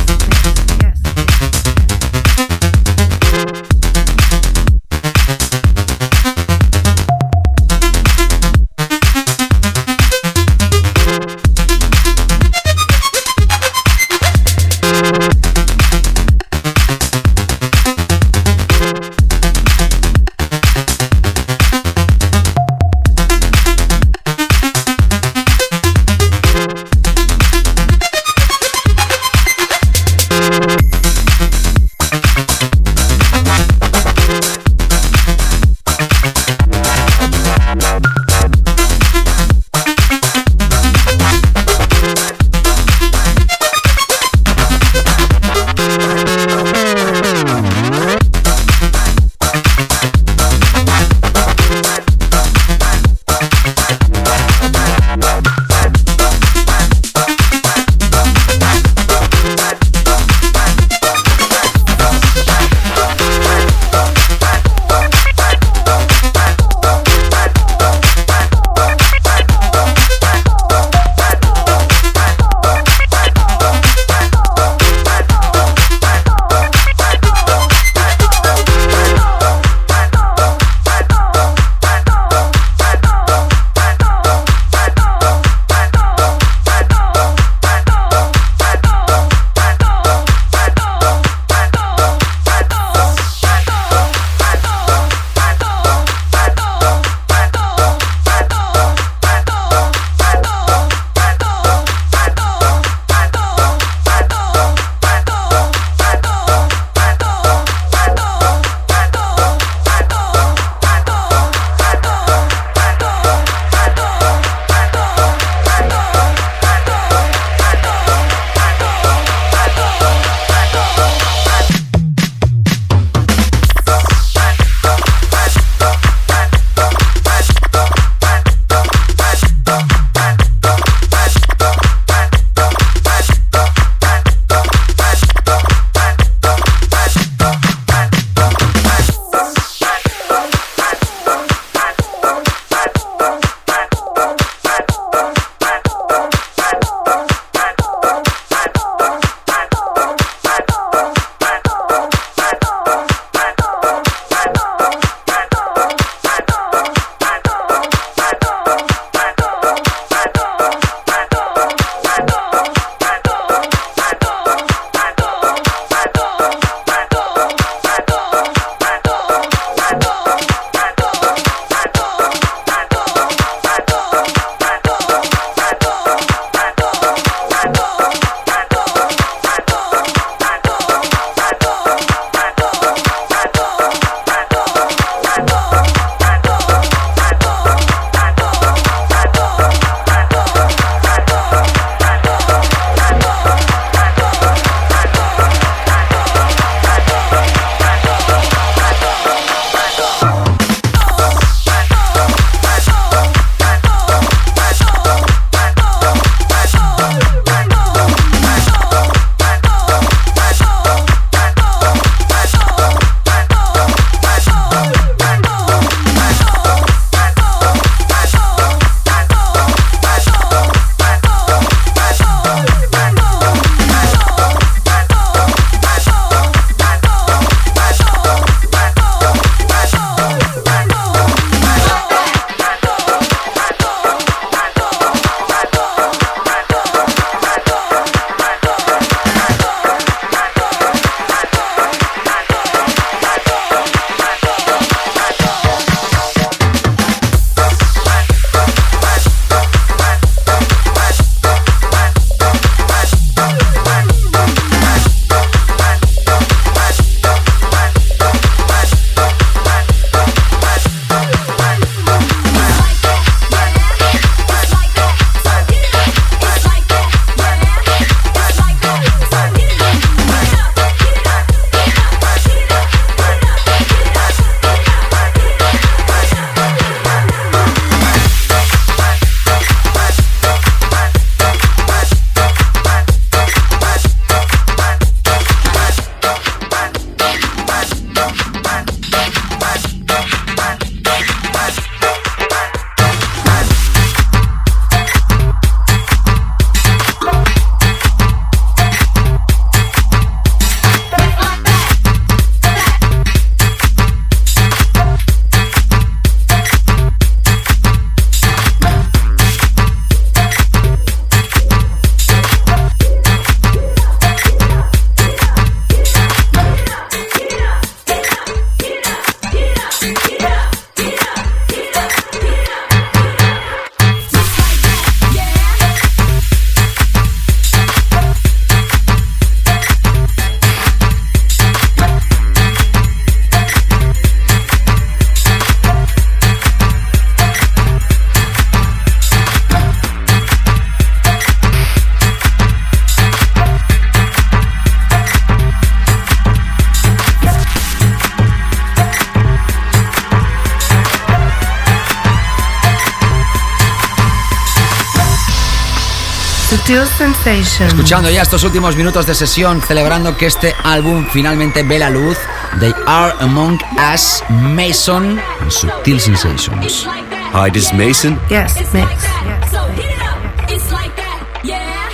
Sutil Sensations. Escuchando ya estos últimos minutos de sesión, celebrando que este álbum finalmente ve la luz. They Are Among Us, Mason, and Sutil Sensations. Hi, this is Mason. Yes, Mason. Yes, yes. So hit it up. It's like that, yeah.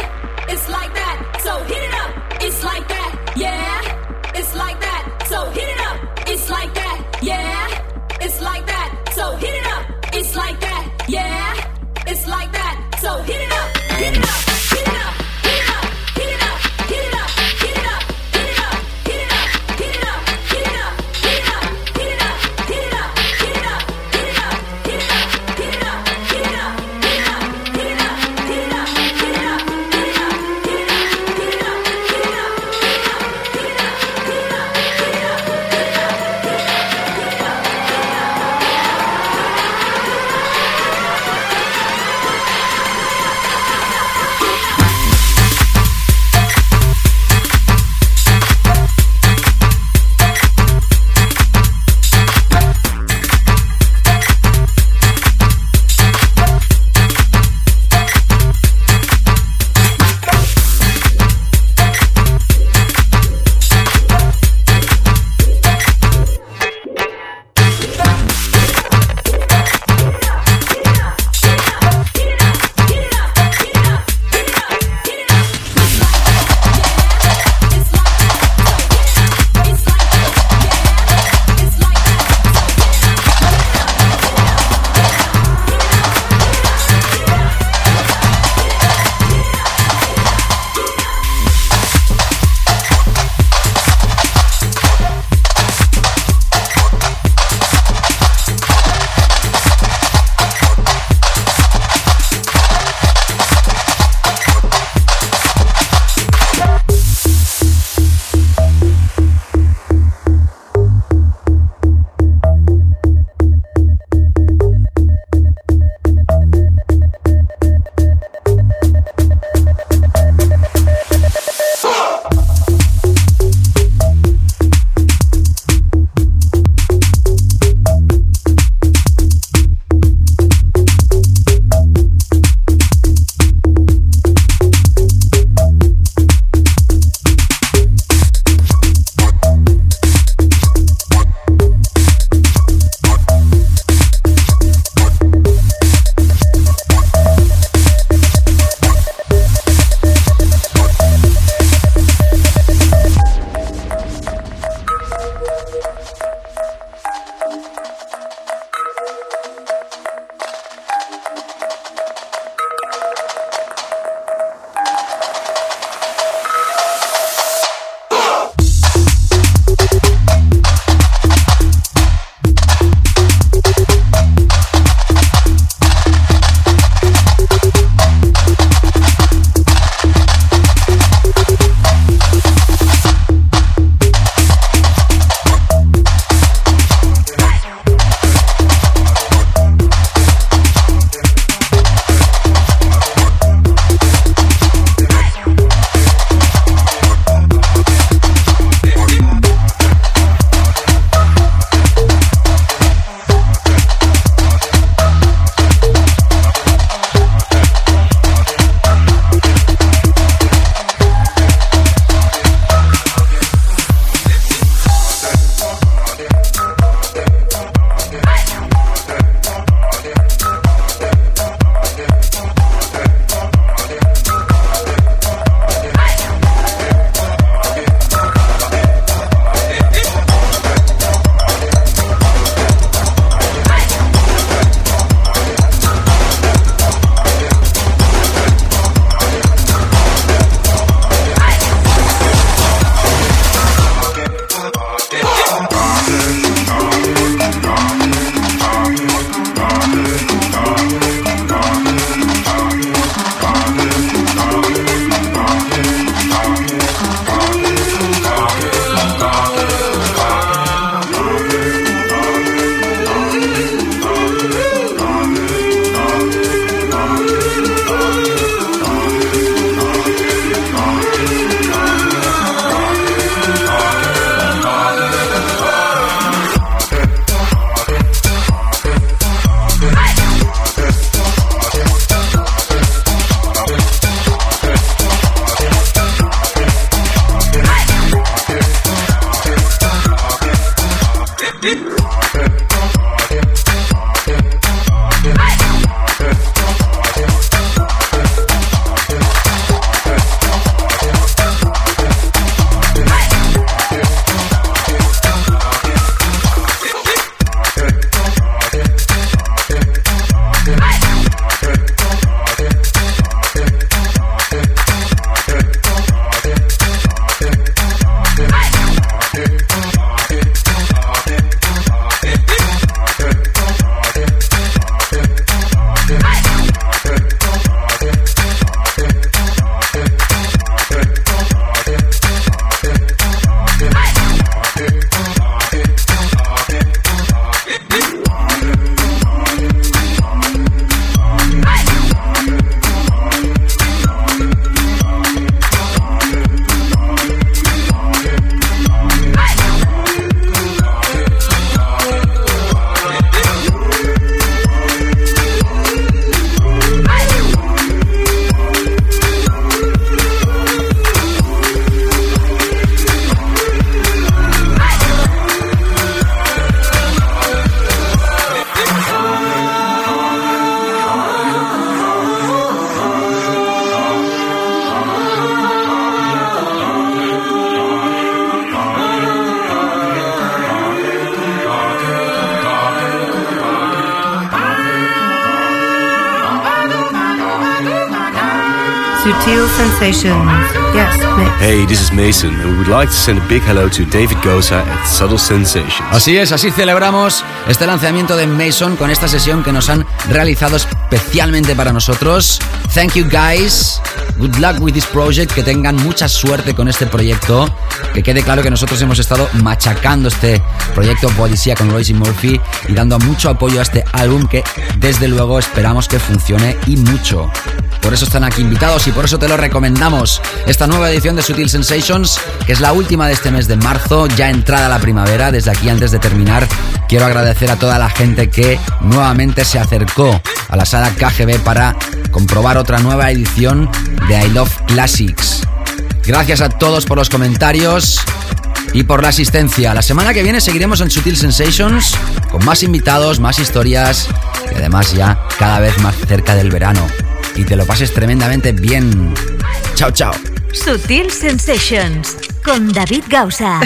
It's like that. So hit it up. It's like that, yeah. It's like that. So hit it up. It's like that, yeah. It's like that. So hit it up. It's like that, yeah. It's like that. So hit it up. Hit it up. Hit it up. Hit it up. Hit it up. Hit it up. Hit it up. Hit it up. Hit it up. Hit it up. Hit it up. Hit it up. Hit it up. Hit it up. Hit it up. Hit it up. Hit it up. Hit it up. Hit it up. Hit it up. Hit it up. Sutil Sensations. Yes, Mason. Hey, this is Mason, and we would like to send a big hello to David Gausa at Sutil Sensations. Así es, así celebramos este lanzamiento de Mason con esta sesión que nos han realizado especialmente para nosotros. Thank you guys. Good luck with this project. Que tengan mucha suerte con este proyecto. Que quede claro que nosotros hemos estado machacando este proyecto Policía con Róisín Murphy y dando mucho apoyo a este álbum que desde luego esperamos que funcione y mucho. Por eso están aquí invitados y por eso te lo recomendamos. Esta nueva edición de Sutil Sensations, que es la última de este mes de marzo, ya entrada la primavera. Desde aquí, antes de terminar, quiero agradecer a toda la gente que nuevamente se acercó a la sala K G B para comprobar otra nueva edición de I Love Classics. Gracias a todos por los comentarios y por la asistencia. La semana que viene seguiremos en Sutil Sensations con más invitados, más historias y además ya cada vez más cerca del verano. Y te lo pases tremendamente bien. Chao, chao. Sutil Sensations con David Gausa.